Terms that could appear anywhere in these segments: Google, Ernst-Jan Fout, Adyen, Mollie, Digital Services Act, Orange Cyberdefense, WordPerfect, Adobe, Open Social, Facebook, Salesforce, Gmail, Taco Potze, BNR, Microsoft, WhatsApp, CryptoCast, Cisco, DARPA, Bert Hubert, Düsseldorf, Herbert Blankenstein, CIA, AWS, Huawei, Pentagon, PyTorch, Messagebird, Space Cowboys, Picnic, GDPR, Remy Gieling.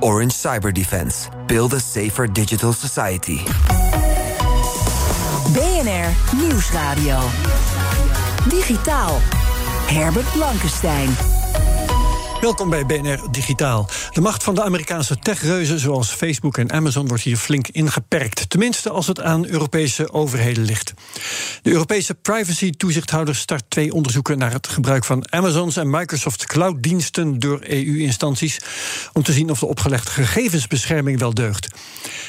Orange Cyberdefense. Build a safer digital society. BNR Nieuwsradio. Digitaal. Herbert Blankenstein. Welkom bij BNR Digitaal. De macht van de Amerikaanse techreuzen zoals Facebook en Amazon wordt hier flink ingeperkt. Tenminste als het aan Europese overheden ligt. De Europese privacy-toezichthouder start 2 onderzoeken naar het gebruik van Amazons en Microsoft clouddiensten door EU-instanties om te zien of de opgelegde gegevensbescherming wel deugt.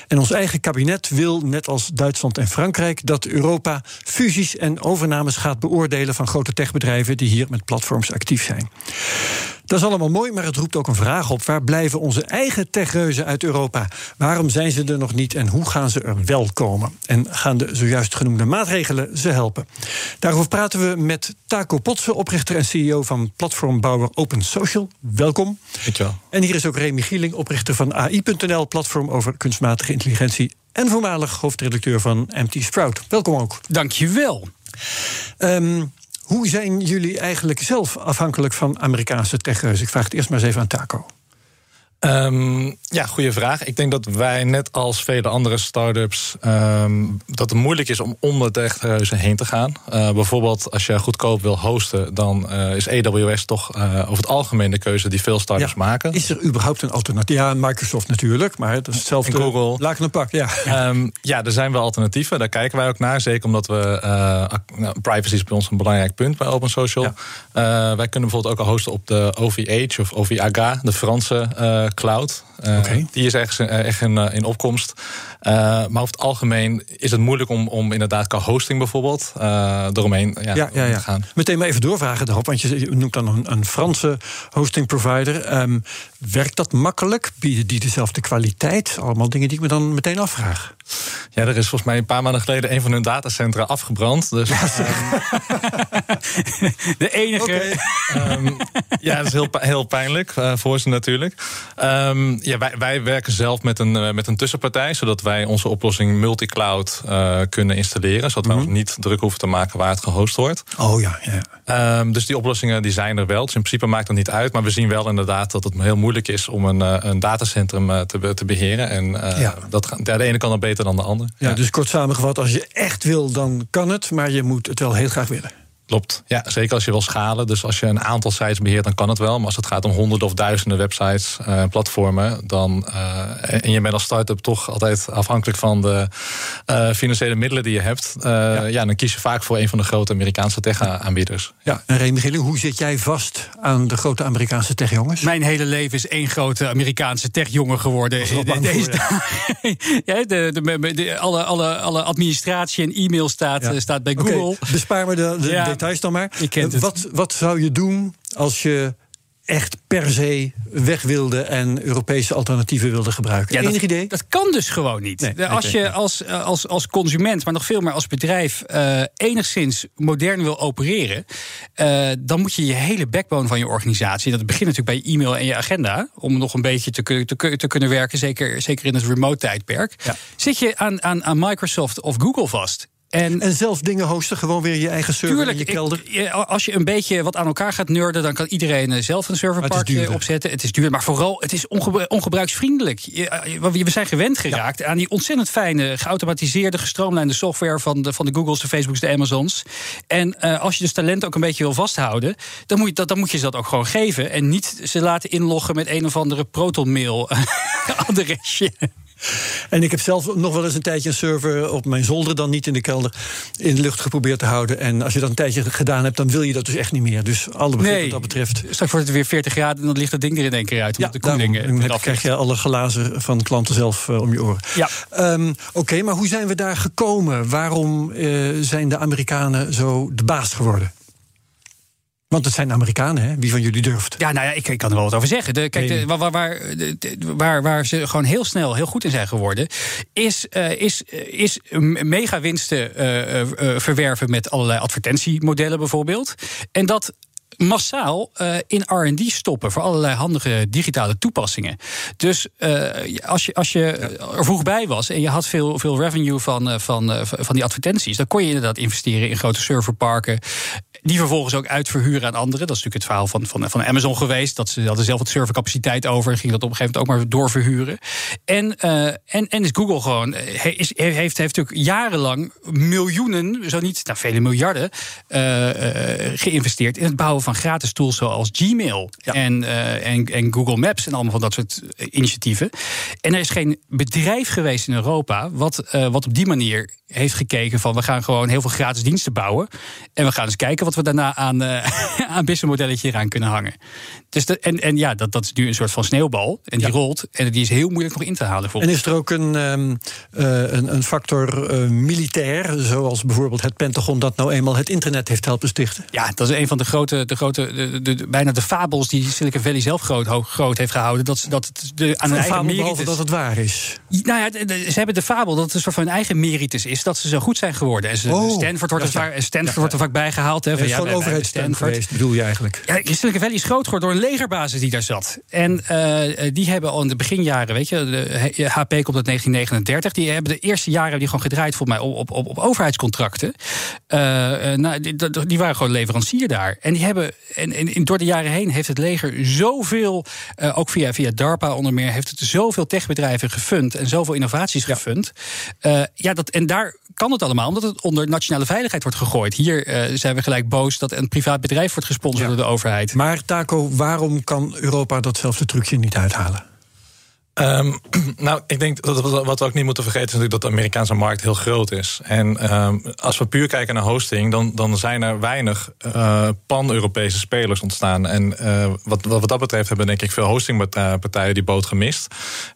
En ons eigen kabinet wil, net als Duitsland en Frankrijk, dat Europa fusies en overnames gaat beoordelen van grote techbedrijven die hier met platforms actief zijn. Dat is allemaal mooi, maar het roept ook een vraag op. Waar blijven onze eigen techreuzen uit Europa? Waarom zijn ze er nog niet en hoe gaan ze er wel komen? En gaan de zojuist genoemde maatregelen ze helpen? Daarover praten we met Taco Potze, oprichter en CEO van platformbouwer Open Social. Welkom. Dankjewel. En hier is ook Remy Gieling, oprichter van AI.nl, platform over kunstmatige intelligentie en voormalig hoofdredacteur van MT Sprout. Welkom ook. Dankjewel. Hoe zijn jullie eigenlijk zelf afhankelijk van Amerikaanse techreuzen? Ik vraag het eerst maar eens even aan Taco. Ja, goede vraag. Ik denk dat wij, net als vele andere start-ups, dat het moeilijk is om om de techreuzen heen te gaan. Bijvoorbeeld als je goedkoop wil hosten, dan is AWS toch over het algemeen de keuze die veel startups maken. Is er überhaupt een alternatief? Ja, Microsoft natuurlijk, maar dat is hetzelfde. En Google. Laken en pak, ja. Ja, er zijn wel alternatieven. Daar kijken wij ook naar. Zeker omdat we privacy is bij ons een belangrijk punt bij Open Social. Ja. Wij kunnen bijvoorbeeld ook al hosten op de OVH of OVH, de Franse cloud. Die is echt in opkomst. Maar over het algemeen is het moeilijk om inderdaad qua hosting bijvoorbeeld eromheen te gaan. Meteen maar even doorvragen daarop, want je noemt dan een Franse hosting provider. Werkt dat makkelijk? Bieden die dezelfde kwaliteit? Allemaal dingen die ik me dan meteen afvraag. Ja, er is volgens mij een paar maanden geleden een van hun datacentra afgebrand. Dus, de enige. Okay. Dat is heel pijnlijk voor ze natuurlijk. Wij werken zelf met een tussenpartij, zodat wij onze oplossing multicloud kunnen installeren, zodat wij ons niet druk hoeven te maken waar het gehost wordt. Oh ja, ja. Dus die oplossingen die zijn er wel. Dus in principe maakt dat niet uit, maar we zien wel inderdaad dat het heel moeilijk is om een datacentrum te beheren. En de ene kan dat beter dan de ander. Ja, dus kort samengevat, als je echt wil, dan kan het, maar je moet het wel heel graag willen. Klopt, ja, zeker als je wil schalen. Dus als je een aantal sites beheert, dan kan het wel. Maar als het gaat om honderden of duizenden websites en platformen... en je bent als start-up toch altijd afhankelijk van de financiële middelen die je hebt... dan kies je vaak voor een van de grote Amerikaanse tech-aanbieders. Ja, en Remy Gieling, hoe zit jij vast aan de grote Amerikaanse tech-jongens? Mijn hele leven is één grote Amerikaanse tech-jongen geworden. Alle administratie en e-mail staat bij Google. Okay, bespaar me de details dan maar. Wat zou je doen als je echt per se weg wilde en Europese alternatieven wilde gebruiken? Ja, enig idee? Dat kan dus gewoon niet. Nee, als je als consument, maar nog veel meer als bedrijf... enigszins modern wil opereren... dan moet je je hele backbone van je organisatie... dat begint natuurlijk bij je e-mail en je agenda... om nog een beetje te kunnen werken, zeker in het remote tijdperk... Ja. Zit je aan Microsoft of Google vast... En zelf dingen hosten, gewoon weer je eigen server in je kelder? Als je een beetje wat aan elkaar gaat nerden... dan kan iedereen zelf een serverpark opzetten. Het is duur, maar vooral het is ongebruiksvriendelijk. We zijn gewend geraakt aan die ontzettend fijne... geautomatiseerde, gestroomlijnde software... van de Googles, de Facebooks, de Amazons. En als je dus talent ook een beetje wil vasthouden... dan moet je ze dat ook gewoon geven... en niet ze laten inloggen met een of andere Proton-mail adresje. En ik heb zelf nog wel eens een tijdje een server op mijn zolder... dan niet in de kelder, in de lucht geprobeerd te houden. En als je dat een tijdje gedaan hebt, dan wil je dat dus echt niet meer. Dus alle begrip wat dat betreft. Straks wordt het weer 40 graden en dan ligt dat ding er in één keer uit. Ja, dan krijg je alle glazen van klanten zelf om je oren. Ja. Oké, maar hoe zijn we daar gekomen? Waarom zijn de Amerikanen zo de baas geworden? Want het zijn Amerikanen, hè? Wie van jullie durft? Ja, nou ja, ik kan er wel wat over zeggen. Waar ze gewoon heel snel heel goed in zijn geworden... is megawinsten verwerven met allerlei advertentiemodellen bijvoorbeeld. En dat... massaal in R&D stoppen voor allerlei handige digitale toepassingen. Dus als je er vroeg bij was en je had veel revenue van die advertenties... dan kon je inderdaad investeren in grote serverparken... die vervolgens ook uitverhuren aan anderen. Dat is natuurlijk het verhaal van Amazon geweest. Ze hadden zelf wat servercapaciteit over en gingen dat op een gegeven moment ook maar doorverhuren. En is Google gewoon... heeft natuurlijk jarenlang miljoenen, zo niet, vele miljarden... geïnvesteerd in het bouwen van gratis tools zoals Gmail en Google Maps... en allemaal van dat soort initiatieven. En er is geen bedrijf geweest in Europa... wat op die manier heeft gekeken van... we gaan gewoon heel veel gratis diensten bouwen... en we gaan eens kijken wat we daarna aan businessmodelletje eraan kunnen hangen. Dus dat is nu een soort van sneeuwbal. En die rolt. En die is heel moeilijk nog in te halen. En is er ook een factor militair, zoals bijvoorbeeld het Pentagon... dat nou eenmaal het internet heeft helpen stichten? Ja, dat is een van de bijna de fabels die Silicon Valley zelf groot heeft gehouden. Aan hun eigen merites... dat het waar is? Nou ja, ze hebben de fabel dat het een soort van hun eigen merites is... dat ze zo goed zijn geworden. En Stanford wordt er vaak bijgehaald. Het is gewoon overheidssteun geweest, bedoel je eigenlijk? Ja, Silicon Valley is groot geworden door een legerbasis die daar zat. En die hebben al in de beginjaren, weet je, de HP komt uit 1939... die hebben de eerste jaren die gewoon gedraaid, volgens mij, op overheidscontracten. Die waren gewoon leverancier daar. En die hebben, en door de jaren heen heeft het leger zoveel... ook via DARPA onder meer, heeft het zoveel techbedrijven gefund... en zoveel innovaties gefund. En daar kan het allemaal, omdat het onder nationale veiligheid wordt gegooid. Hier zijn we gelijk boos dat een privaat bedrijf wordt gesponsord door de overheid. Maar Taco, waarom kan Europa datzelfde trucje niet uithalen? Ik denk dat wat we ook niet moeten vergeten... is natuurlijk dat de Amerikaanse markt heel groot is. En als we puur kijken naar hosting... dan zijn er weinig pan-Europese spelers ontstaan. En wat dat betreft hebben denk ik veel hostingpartijen die boot gemist.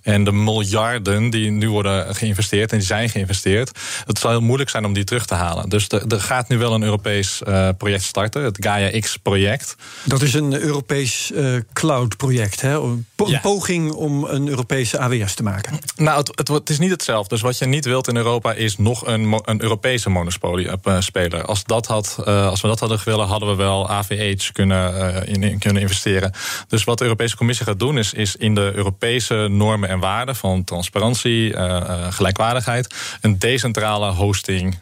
En de miljarden die nu worden geïnvesteerd en die zijn geïnvesteerd... het zal heel moeilijk zijn om die terug te halen. Dus er gaat nu wel een Europees project starten, het Gaia-X project. Dat is een Europees cloud project, hè? Een poging om een Europees AWS te maken? Nou, het is niet hetzelfde. Dus wat je niet wilt in Europa is nog een Europese monopoliespeler. Als we dat hadden willen, hadden we wel AWS kunnen investeren. Dus wat de Europese Commissie gaat doen, is in de Europese normen en waarden van transparantie, gelijkwaardigheid, een decentrale hosting,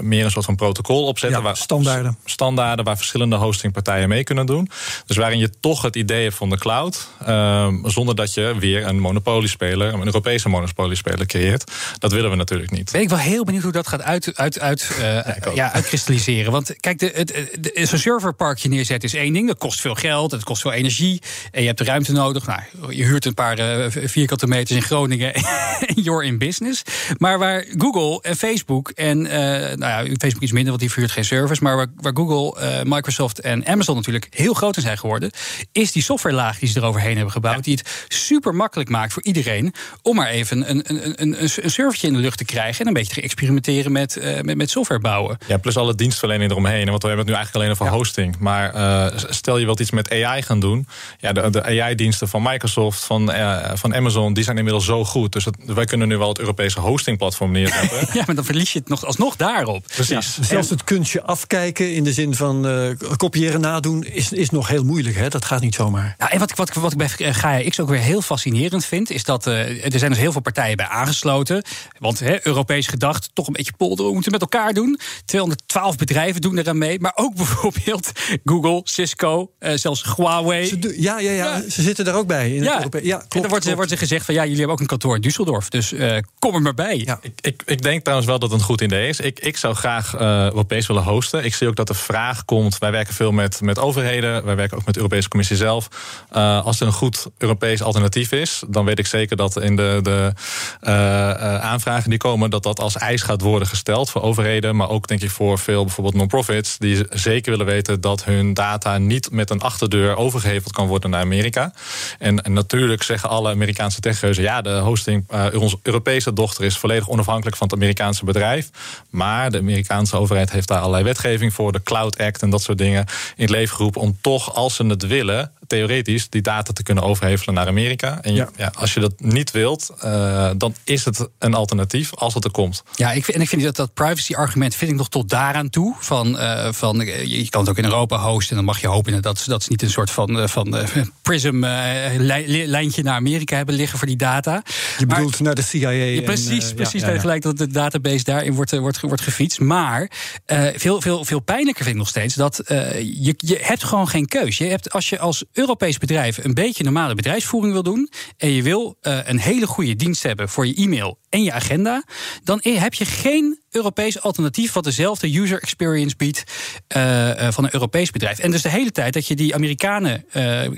meer een soort van protocol opzetten. Ja, standaarden waar verschillende hostingpartijen mee kunnen doen. Dus waarin je toch het idee hebt van de cloud, zonder dat je weer een Europese monopoliespeler creëert. Dat willen we natuurlijk niet. Ben ik wel heel benieuwd hoe dat gaat uitkristalliseren. Want kijk, zo'n serverparkje neerzetten is één ding. Dat kost veel geld, dat kost veel energie. En je hebt de ruimte nodig. Nou, je huurt een paar vierkante meters in Groningen en you're in business. Maar waar Google en Facebook Facebook is minder, want die verhuurt geen servers. Maar waar Google, Microsoft en Amazon natuurlijk heel groot in zijn geworden, is die softwarelaag die ze eroverheen hebben gebouwd, die het super makkelijk maakt voor iedereen om maar even een servertje in de lucht te krijgen en een beetje te experimenteren met software bouwen. Ja, plus alle dienstverlening eromheen. Want we hebben het nu eigenlijk alleen over hosting. Maar stel je wilt iets met AI gaan doen. Ja, de AI-diensten van Microsoft, van Amazon, die zijn inmiddels zo goed. Dus wij kunnen nu wel het Europese hostingplatform neerzetten. Ja, maar dan verlies je het alsnog daarop. Precies. Ja, zelfs het kunstje afkijken in de zin van kopiëren, nadoen, is nog heel moeilijk. Hè? Dat gaat niet zomaar. Ja, en wat ik bij Gaia-X ook weer heel fascinerend vind, is dat er zijn dus heel veel partijen bij aangesloten. Want Europees gedacht, toch een beetje polderen, we moeten met elkaar doen. 212 bedrijven doen eraan mee. Maar ook bijvoorbeeld Google, Cisco, zelfs Huawei. Ze zitten daar ook bij. In het Europees. Ja, klopt, en dan wordt er gezegd van ja, jullie hebben ook een kantoor in Düsseldorf. Dus kom er maar bij. Ja. Ik denk trouwens wel dat het een goed idee is. Ik zou graag Europees willen hosten. Ik zie ook dat de vraag komt, wij werken veel met overheden. Wij werken ook met de Europese Commissie zelf. Als er een goed Europees alternatief is, dan weet ik zeker dat in de aanvragen die komen, dat als eis gaat worden gesteld voor overheden, maar ook denk ik voor veel bijvoorbeeld non-profits, die zeker willen weten dat hun data niet met een achterdeur overgeheveld kan worden naar Amerika. En natuurlijk zeggen alle Amerikaanse techreuzen, ja, de hosting, onze Europese dochter is volledig onafhankelijk van het Amerikaanse bedrijf, maar de Amerikaanse overheid heeft daar allerlei wetgeving voor, de Cloud Act en dat soort dingen in het leven geroepen, om toch, als ze het willen, theoretisch die data te kunnen overhevelen naar Amerika. En ja, als je dat niet wilt, dan is het een alternatief als het er komt. Ja, ik vind dat privacy-argument vind ik nog tot daaraan toe. Van je kan het ook in Europa hosten en dan mag je hopen dat ze niet een soort van Prism-lijntje naar Amerika hebben liggen voor die data. Je bedoelt naar de CIA. Ja, precies. Ja. Gelijk dat de database daarin wordt gefietst. Maar veel pijnlijker vind ik nog steeds dat je hebt gewoon geen keus. Als je als Europees bedrijf een beetje normale bedrijfsvoering wil doen en je wil een hele goede dienst hebben voor je e-mail en je agenda, dan heb je geen Europees alternatief wat dezelfde user experience biedt van een Europees bedrijf. En dus de hele tijd dat je die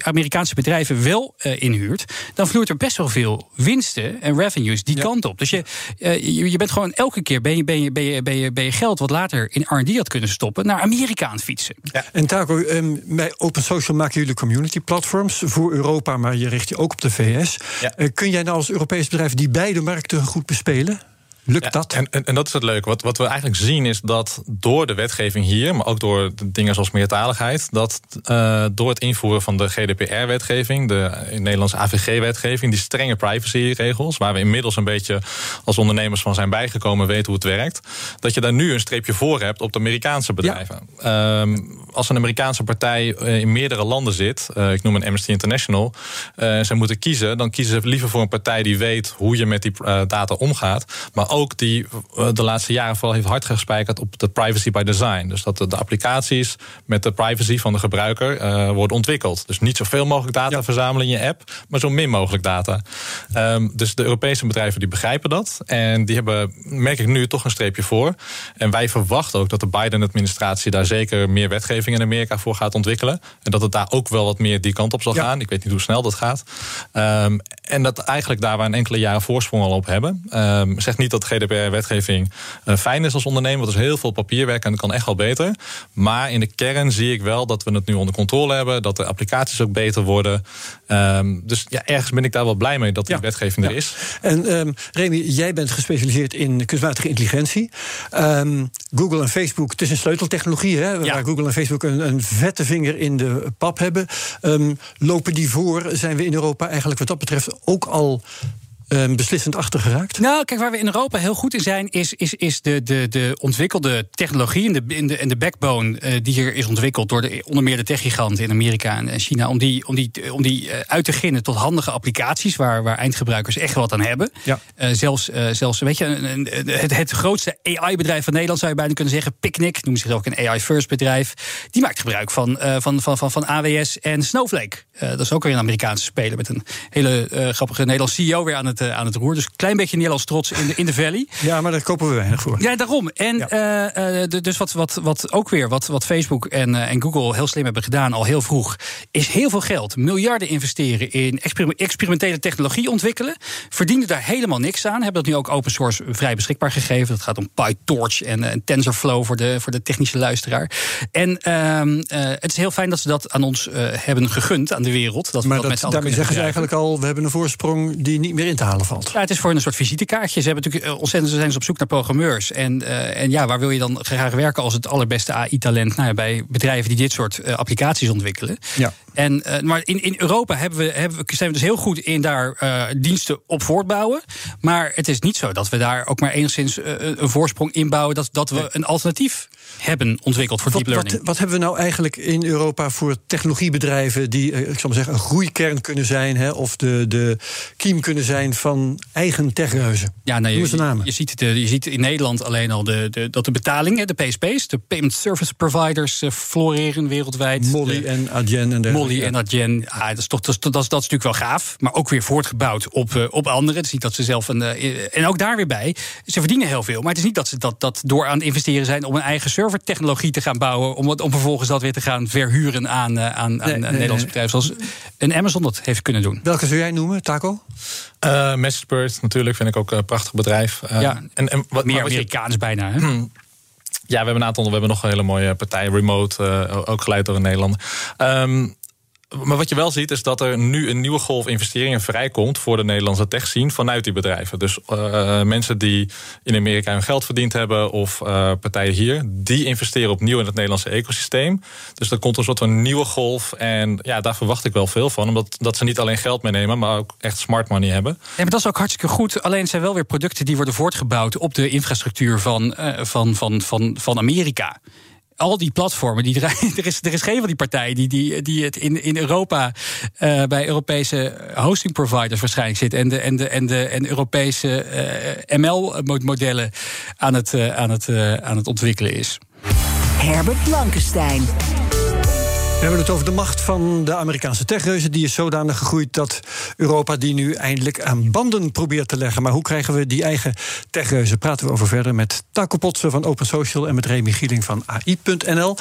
Amerikaanse bedrijven wel inhuurt, dan vloeit er best wel veel winsten en revenues die kant op. Dus je bent gewoon elke keer ben je geld wat later in R&D had kunnen stoppen naar Amerika aan het fietsen. Ja. En Taco, bij Open Social maken jullie community platforms voor Europa, maar je richt je ook op de VS. Ja. Kun jij nou als Europees bedrijf die beide markten goed bespelen? Lukt dat? En dat is het leuke. Wat we eigenlijk zien is dat door de wetgeving hier, maar ook door dingen zoals meertaligheid, dat door het invoeren van de GDPR-wetgeving, de Nederlandse AVG-wetgeving, die strenge privacyregels, waar we inmiddels een beetje als ondernemers van zijn bijgekomen, weten hoe het werkt, dat je daar nu een streepje voor hebt op de Amerikaanse bedrijven. Ja. Als een Amerikaanse partij in meerdere landen zit, ik noem een Amnesty International, zij moeten kiezen, dan kiezen ze liever voor een partij die weet hoe je met die data omgaat, maar ook die de laatste jaren vooral heeft hard gespijkerd op de privacy by design. Dus dat de applicaties met de privacy van de gebruiker worden ontwikkeld. Dus niet zoveel mogelijk data verzamelen in je app, maar zo min mogelijk data. Dus de Europese bedrijven die begrijpen dat. En die hebben, merk ik nu, toch een streepje voor. En wij verwachten ook dat de Biden-administratie daar zeker meer wetgeving in Amerika voor gaat ontwikkelen. En dat het daar ook wel wat meer die kant op zal gaan. Ik weet niet hoe snel dat gaat. En dat eigenlijk daar waar een enkele jaren voorsprong al op hebben. Zegt niet dat GDPR-wetgeving fijn is als ondernemer, want er is heel veel papierwerk en dat kan echt wel beter. Maar in de kern zie ik wel dat we het nu onder controle hebben, dat de applicaties ook beter worden. Dus ja, ergens ben ik daar wel blij mee dat die wetgeving er is. En Remy, jij bent gespecialiseerd in kunstmatige intelligentie. Google en Facebook, het is een sleuteltechnologie, hè, waar Google en Facebook een vette vinger in de pap hebben. Lopen die voor? Zijn we in Europa eigenlijk wat dat betreft ook al beslissend achtergeraakt? Nou, kijk, waar we in Europa heel goed in zijn, is de ontwikkelde technologie en de backbone die hier is ontwikkeld door onder meer de techgiganten in Amerika en China, om die uit te ginnen tot handige applicaties waar eindgebruikers echt wat aan hebben. Ja. Zelfs, weet je, het grootste AI-bedrijf van Nederland zou je bijna kunnen zeggen, Picnic, noemen zich ook een AI-first bedrijf, die maakt gebruik van AWS en Snowflake. Dat is ook weer een Amerikaanse speler met een hele grappige Nederlandse CEO weer aan het roer. Dus een klein beetje Nederlands trots in de valley. Ja, maar daar kopen we weinig voor. Ja, daarom. Dus wat Facebook en Google heel slim hebben gedaan al heel vroeg, is heel veel geld, miljarden investeren in experimentele technologie ontwikkelen. Verdienen daar helemaal niks aan. Hebben dat nu ook open source vrij beschikbaar gegeven. Dat gaat om PyTorch en TensorFlow voor de technische luisteraar. En het is heel fijn dat ze dat aan ons hebben gegund, aan de wereld. Dat we maar dat met daarmee zeggen ze eigenlijk al, we hebben een voorsprong die niet meer in te halen valt. Ja, het is voor een soort visitekaartje. Ze hebben natuurlijk ontzettend, zijn ze op zoek naar programmeurs. En ja, waar wil je dan graag werken als het allerbeste AI-talent? Nou ja, bij bedrijven die dit soort applicaties ontwikkelen. Ja. Maar in Europa zijn we dus heel goed in daar diensten op voortbouwen. Maar het is niet zo dat we daar ook maar enigszins een voorsprong inbouwen dat we een alternatief hebben ontwikkeld voor deep learning. Wat hebben we nou eigenlijk in Europa voor technologiebedrijven die, ik zal maar zeggen, een groeikern kunnen zijn, hè, of de kiem kunnen zijn van eigen techreuzen? Ja, nou, je ziet in Nederland alleen al dat de betalingen, de PSP's, de payment service providers, floreren wereldwijd. Mollie en Adyen en dergelijke. Mollie en Adyen, ja, dat is natuurlijk wel gaaf, maar ook weer voortgebouwd op anderen. Het is niet dat ze zelf en ook daar weer bij, ze verdienen heel veel, maar het is niet dat ze dat door aan het investeren zijn om een eigen servertechnologie te gaan bouwen, om vervolgens dat weer te gaan verhuren aan Nederlandse bedrijven. zoals een Amazon dat heeft kunnen doen. Welke zou jij noemen, Taco? Messagebird natuurlijk, vind ik ook een prachtig bedrijf. Ja, en wat, meer Amerikaans bijna, hè? Ja, we hebben nog een hele mooie partij, Remote, ook geleid door een Nederlander. Maar wat je wel ziet is dat er nu een nieuwe golf investeringen vrijkomt voor de Nederlandse tech-scene vanuit die bedrijven. Dus mensen die in Amerika hun geld verdiend hebben of partijen hier, die investeren opnieuw in het Nederlandse ecosysteem. Dus er komt een soort van nieuwe golf en ja, daar verwacht ik wel veel van. Omdat dat ze niet alleen geld meenemen, maar ook echt smart money hebben. Ja, maar dat is ook hartstikke goed. Alleen het zijn wel weer producten die worden voortgebouwd op de infrastructuur van Amerika. Al die platformen, er is geen van die partijen die het in Europa bij Europese hosting providers waarschijnlijk zit en Europese ML-modellen aan het ontwikkelen is. Herbert Blankenstein. We hebben het over de macht van de Amerikaanse techreuzen. Die is zodanig gegroeid dat Europa die nu eindelijk aan banden probeert te leggen. Maar hoe krijgen we die eigen techreuzen? Praten we over verder met Taco Potze van Open Social en met Remy Gieling van AI.nl.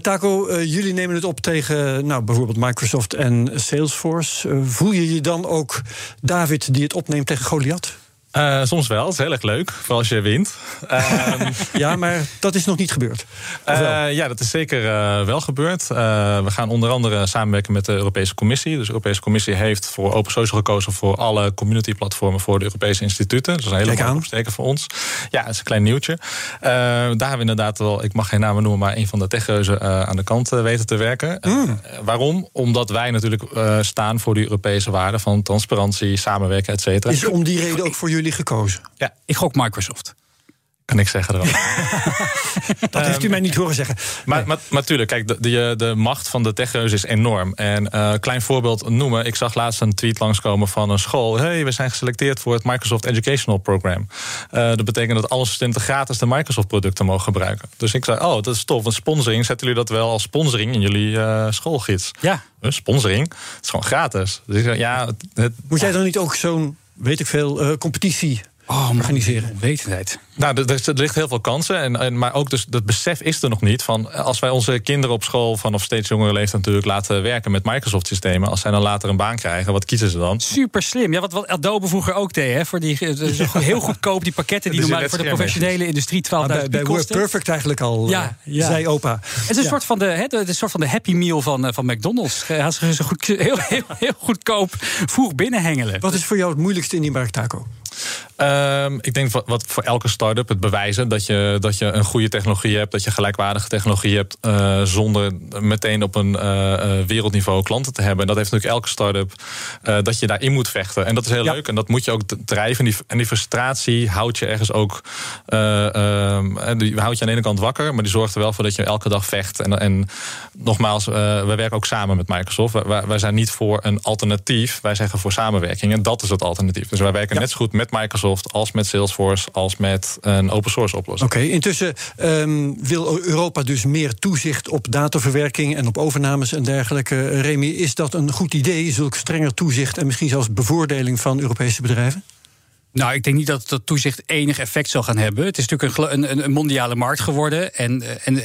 Taco, jullie nemen het op tegen bijvoorbeeld Microsoft en Salesforce. Voel je je dan ook David die het opneemt tegen Goliath? Soms wel, het is heel erg leuk, vooral als je wint. Ja, maar dat is nog niet gebeurd. Ja, dat is zeker wel gebeurd. We gaan onder andere samenwerken met de Europese Commissie. Dus de Europese Commissie heeft voor Open Social gekozen voor alle community platformen voor de Europese instituten. Dat is een hele opsteker voor ons. Ja, dat is een klein nieuwtje. Daar hebben we inderdaad wel, ik mag geen namen noemen, maar een van de techreuzen aan de kant weten te werken. Waarom? Omdat wij natuurlijk staan voor die Europese waarden van transparantie, samenwerken, et cetera. Is om die reden ook voor jullie gekozen? Ja, ik gok Microsoft. Kan ik zeggen erop. Dat heeft u mij niet horen zeggen. Maar tuurlijk, kijk, de macht van de techreuzen is enorm. En klein voorbeeld noemen. Ik zag laatst een tweet langskomen van een school. Hey, we zijn geselecteerd voor het Microsoft Educational Program. Dat betekent dat alle studenten gratis de Microsoft producten mogen gebruiken. Dus ik zei, dat is tof. Want sponsoring, zetten jullie dat wel als sponsoring in jullie schoolgids? Ja. Sponsoring? Het is gewoon gratis. Dus ik zei, moet jij dan niet ook zo'n competitie organiseren? Onwetendheid. Er ligt heel veel kansen. Maar ook dus dat besef is er nog niet. Van als wij onze kinderen op school vanaf steeds jongere leeftijd natuurlijk laten werken met Microsoft-systemen, als zij dan later een baan krijgen, wat kiezen ze dan? Super slim. Ja, wat Adobe vroeger ook deed. Hè, voor heel goedkoop, die pakketten die normaal voor de professionele industrie 12.000 kosten. Bij WordPerfect eigenlijk al, zei opa. Het is een soort van de Happy Meal van McDonald's. Had ze zo goed, heel goedkoop vroeg binnenhengelen. Wat is voor jou het moeilijkste in die markt, Taco? Ik denk wat voor elke start-up het bewijzen dat je een goede technologie hebt, dat je gelijkwaardige technologie hebt, zonder meteen op een wereldniveau klanten te hebben. En dat heeft natuurlijk elke start-up, dat je daarin moet vechten. En dat is heel leuk en dat moet je ook drijven. En die frustratie houdt je ergens ook, die houdt je aan de ene kant wakker, maar die zorgt er wel voor dat je elke dag vecht. En nogmaals, we werken ook samen met Microsoft. Wij zijn niet voor een alternatief, wij zeggen voor samenwerking en dat is het alternatief. Dus wij werken net zo goed met Microsoft, als met Salesforce, als met een open source oplossing. Oké, intussen wil Europa dus meer toezicht op dataverwerking en op overnames en dergelijke. Remy, is dat een goed idee, zulk strenger toezicht en misschien zelfs bevoordeling van Europese bedrijven? Nou, ik denk niet dat dat toezicht enig effect zal gaan hebben. Het is natuurlijk een mondiale markt geworden. En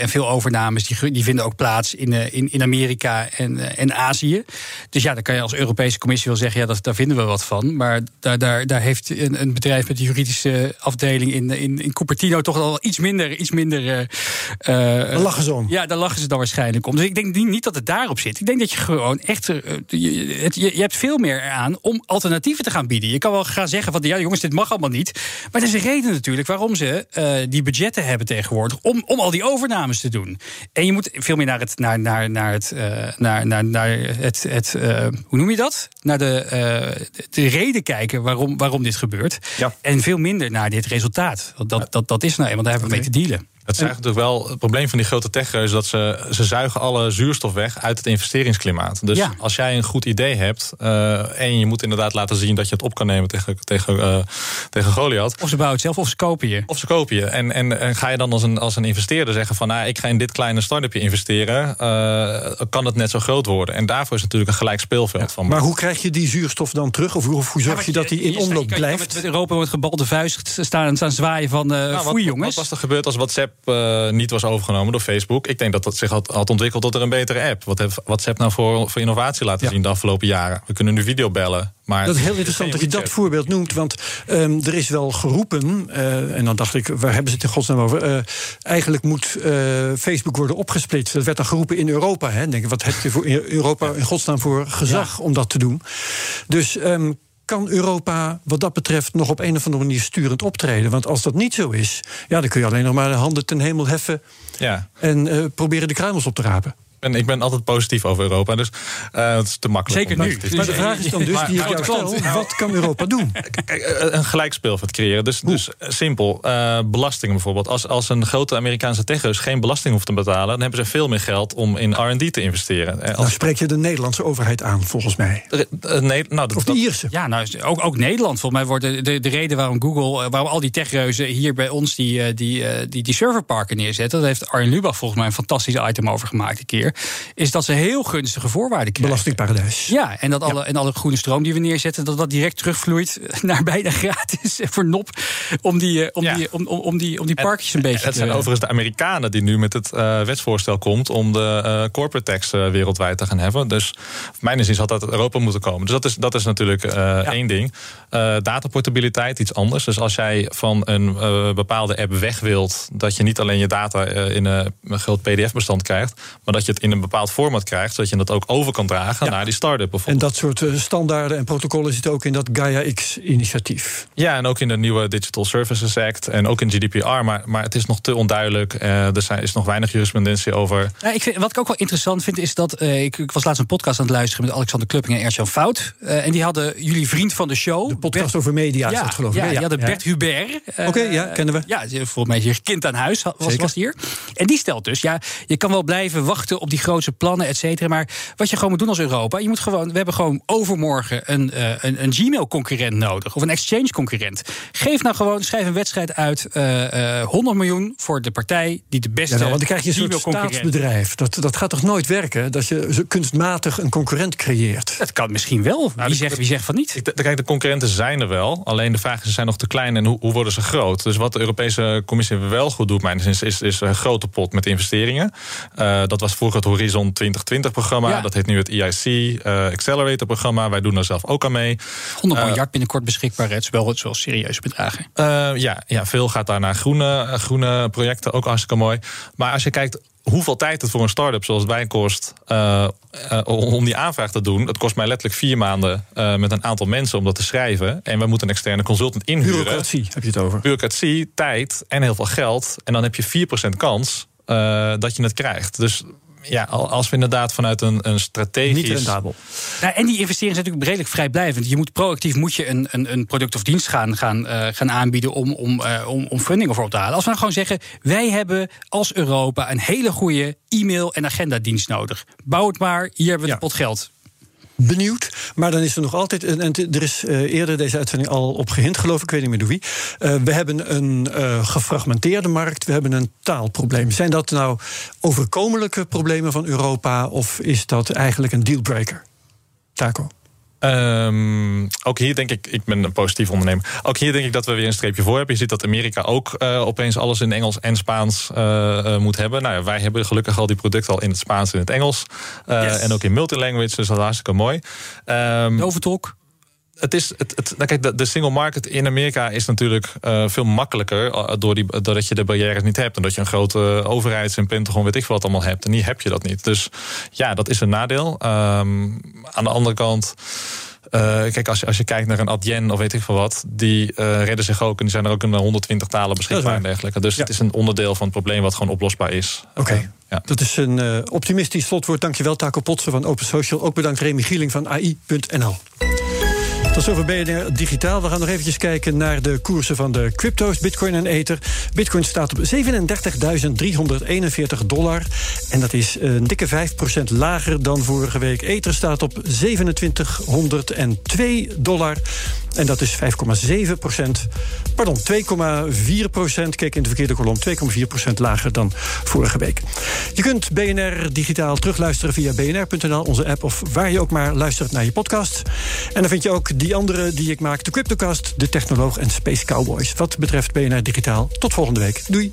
veel overnames die vinden ook plaats in Amerika en Azië. Dus ja, daar kan je als Europese Commissie wel zeggen, daar vinden we wat van. Maar daar heeft een bedrijf met de juridische afdeling in Cupertino toch al iets minder daar lachen ze om. Ja, daar lachen ze dan waarschijnlijk om. Dus ik denk niet dat het daarop zit. Ik denk dat je gewoon echt je hebt veel meer eraan om alternatieven te gaan bieden. Je kan wel gaan zeggen van, ja jongens, dit mag allemaal niet. Maar er is een reden natuurlijk waarom ze die budgetten hebben tegenwoordig om al die overnames te doen. En je moet veel meer naar de reden kijken waarom dit gebeurt. Ja. En veel minder naar dit resultaat. Want dat is nou eenmaal, daar hebben we mee te dealen. Dat is eigenlijk natuurlijk wel het probleem van die grote techreuzen, dat ze zuigen alle zuurstof weg uit het investeringsklimaat. Dus als jij een goed idee hebt, en je moet inderdaad laten zien dat je het op kan nemen tegen Goliath. Of ze bouwen het zelf, of ze kopen je. En ga je dan als een investeerder zeggen van, ik ga in dit kleine start-upje investeren, kan het net zo groot worden. En daarvoor is natuurlijk een gelijk speelveld van. Maar hoe krijg je die zuurstof dan terug? Of hoe zorg je dat die in omloop blijft? Europa wordt gebalde vuist staan zwaaien van, foei jongens. Wat was er gebeurd als WhatsApp niet was overgenomen door Facebook. Ik denk dat dat zich had ontwikkeld tot er een betere app. Wat heeft WhatsApp nou voor innovatie laten zien de afgelopen jaren? We kunnen nu videobellen. Maar dat is heel interessant dat je dat voorbeeld noemt. Want er is wel geroepen, en dan dacht ik, waar hebben ze het in godsnaam over? Eigenlijk moet Facebook worden opgesplitst. Dat werd dan geroepen in Europa. Hè? Denk ik, wat heb je voor Europa in godsnaam voor gezag om dat te doen? Dus kan Europa wat dat betreft nog op een of andere manier sturend optreden? Want als dat niet zo is, dan kun je alleen nog maar de handen ten hemel heffen en proberen de kruimels op te rapen. En ik ben altijd positief over Europa, dus het is te makkelijk. Zeker nu. Maar de vraag is dan dus, die ik jou stel, wat kan Europa doen? Een gelijk speelveld creëren. Dus simpel, belastingen bijvoorbeeld. Als een grote Amerikaanse techreus geen belasting hoeft te betalen, dan hebben ze veel meer geld om in R&D te investeren. Nou spreek je de Nederlandse overheid aan, volgens mij. Of de Ierse. Ja, ook Nederland. Volgens mij wordt de reden waarom Google, waarom al die techreuzen hier bij ons die serverparken neerzetten, dat heeft Arjen Lubach volgens mij een fantastisch item over gemaakt een keer. Is dat ze heel gunstige voorwaarden krijgen. Belastingparadijs. Ja, en dat alle groene stroom die we neerzetten, dat direct terugvloeit naar bijna gratis voor nop om die parkjes een beetje. Het zijn overigens de Amerikanen die nu met het wetsvoorstel komt om de corporate tax wereldwijd te gaan hebben. Dus mijn inziens had dat uit Europa moeten komen. Dus dat is natuurlijk één ding. Dataportabiliteit, iets anders. Dus als jij van een bepaalde app weg wilt, dat je niet alleen je data in een groot PDF-bestand krijgt, maar dat je het in een bepaald format krijgt, zodat je dat ook over kan dragen naar die start-up bijvoorbeeld. En dat soort standaarden en protocollen zitten ook in dat Gaia-X-initiatief. Ja, en ook in de nieuwe Digital Services Act en ook in GDPR, maar het is nog te onduidelijk. Er is nog weinig jurisprudentie over. Ja, wat ik ook wel interessant vind, is dat ik was laatst een podcast aan het luisteren met Alexander Klupping en Ernst-Jan Fout. En die hadden jullie vriend van de show. De podcast over media is dat geloof ik. Ja, die hadden Bert Hubert. Oké, kennen we. Ja, volgens mij kind aan huis was hier. En die stelt dus, je kan wel blijven wachten op die grote plannen, et cetera. Maar wat je gewoon moet doen als Europa, we hebben gewoon overmorgen een Gmail-concurrent nodig. Of een Exchange-concurrent. Geef nou gewoon, schrijf een wedstrijd uit. 100 miljoen voor de partij die de beste want dan krijg je een soort staatsbedrijf. Dat gaat toch nooit werken? Dat je kunstmatig een concurrent creëert? Dat kan misschien wel. Wie zegt van niet? Kijk, de concurrenten zijn er wel. Alleen de vraag is, ze zijn nog te klein en hoe worden ze groot? Dus wat de Europese Commissie wel goed doet, mijn zin, is een grote pot met investeringen. Dat was vroeger het Horizon 2020-programma. Ja. Dat heet nu het EIC Accelerator-programma. Wij doen daar zelf ook aan mee. 100 miljard binnenkort beschikbaar. Het is wel serieuze bedragen. Veel gaat daar naar groene projecten. Ook hartstikke mooi. Maar als je kijkt hoeveel tijd het voor een start-up zoals wij kost om die aanvraag te doen. Het kost mij letterlijk 4 maanden met een aantal mensen om dat te schrijven. En we moeten een externe consultant inhuren. Bureaucratie heb je het over. Bureaucratie, tijd en heel veel geld. En dan heb je 4% kans dat je het krijgt. Dus als we inderdaad vanuit een strategisch... Niet rendabel. En die investeringen zijn natuurlijk redelijk vrijblijvend. Je moet proactief een product of dienst gaan aanbieden om funding ervoor op te halen. Als we nou gewoon zeggen, wij hebben als Europa een hele goede e-mail- en agendadienst nodig. Bouw het maar, hier hebben we een pot geld. Benieuwd, maar dan is er nog altijd... en er is eerder deze uitzending al op gehint, geloof ik, weet niet meer door wie. We hebben een gefragmenteerde markt, we hebben een taalprobleem. Zijn dat nou overkomelijke problemen van Europa of is dat eigenlijk een dealbreaker? Taco? Ook hier denk ik ben een positief ondernemer. Ook hier denk ik dat we weer een streepje voor hebben. Je ziet dat Amerika ook opeens alles in Engels en Spaans moet hebben. Nou ja, wij hebben gelukkig al die producten al in het Spaans en in het Engels. En ook in multilanguage, dus dat is hartstikke mooi. Overtolk? De single market in Amerika is natuurlijk veel makkelijker doordat je de barrières niet hebt en dat je een grote overheid en Pentagon weet ik wat allemaal hebt en hier heb je dat niet. Dus dat is een nadeel. Aan de andere kant, kijk, als je kijkt naar een Adyen of weet ik veel wat, die redden zich ook en die zijn er ook in 120 talen beschikbaar en dergelijke. Dus het is een onderdeel van het probleem wat gewoon oplosbaar is. Oké. Dat is een optimistisch slotwoord. Dankjewel Taco Potze van Open Social. Ook bedankt Remy Gieling van AI.nl. Tot zover BNR Digitaal. We gaan nog eventjes kijken naar de koersen van de crypto's, Bitcoin en Ether. Bitcoin staat op $37.341. En dat is een dikke 5% lager dan vorige week. Ether staat op $2702. En dat is 2,4%. Keek in de verkeerde kolom. 2,4% lager dan vorige week. Je kunt BNR Digitaal terugluisteren via bnr.nl, onze app, of waar je ook maar luistert naar je podcast. En dan vind je ook die andere die ik maak, de Cryptocast, de Technoloog en Space Cowboys. Wat betreft BNR Digitaal, tot volgende week. Doei.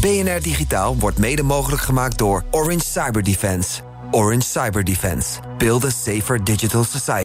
BNR Digitaal wordt mede mogelijk gemaakt door Orange Cyberdefense. Orange Cyberdefense. Build a safer digital society.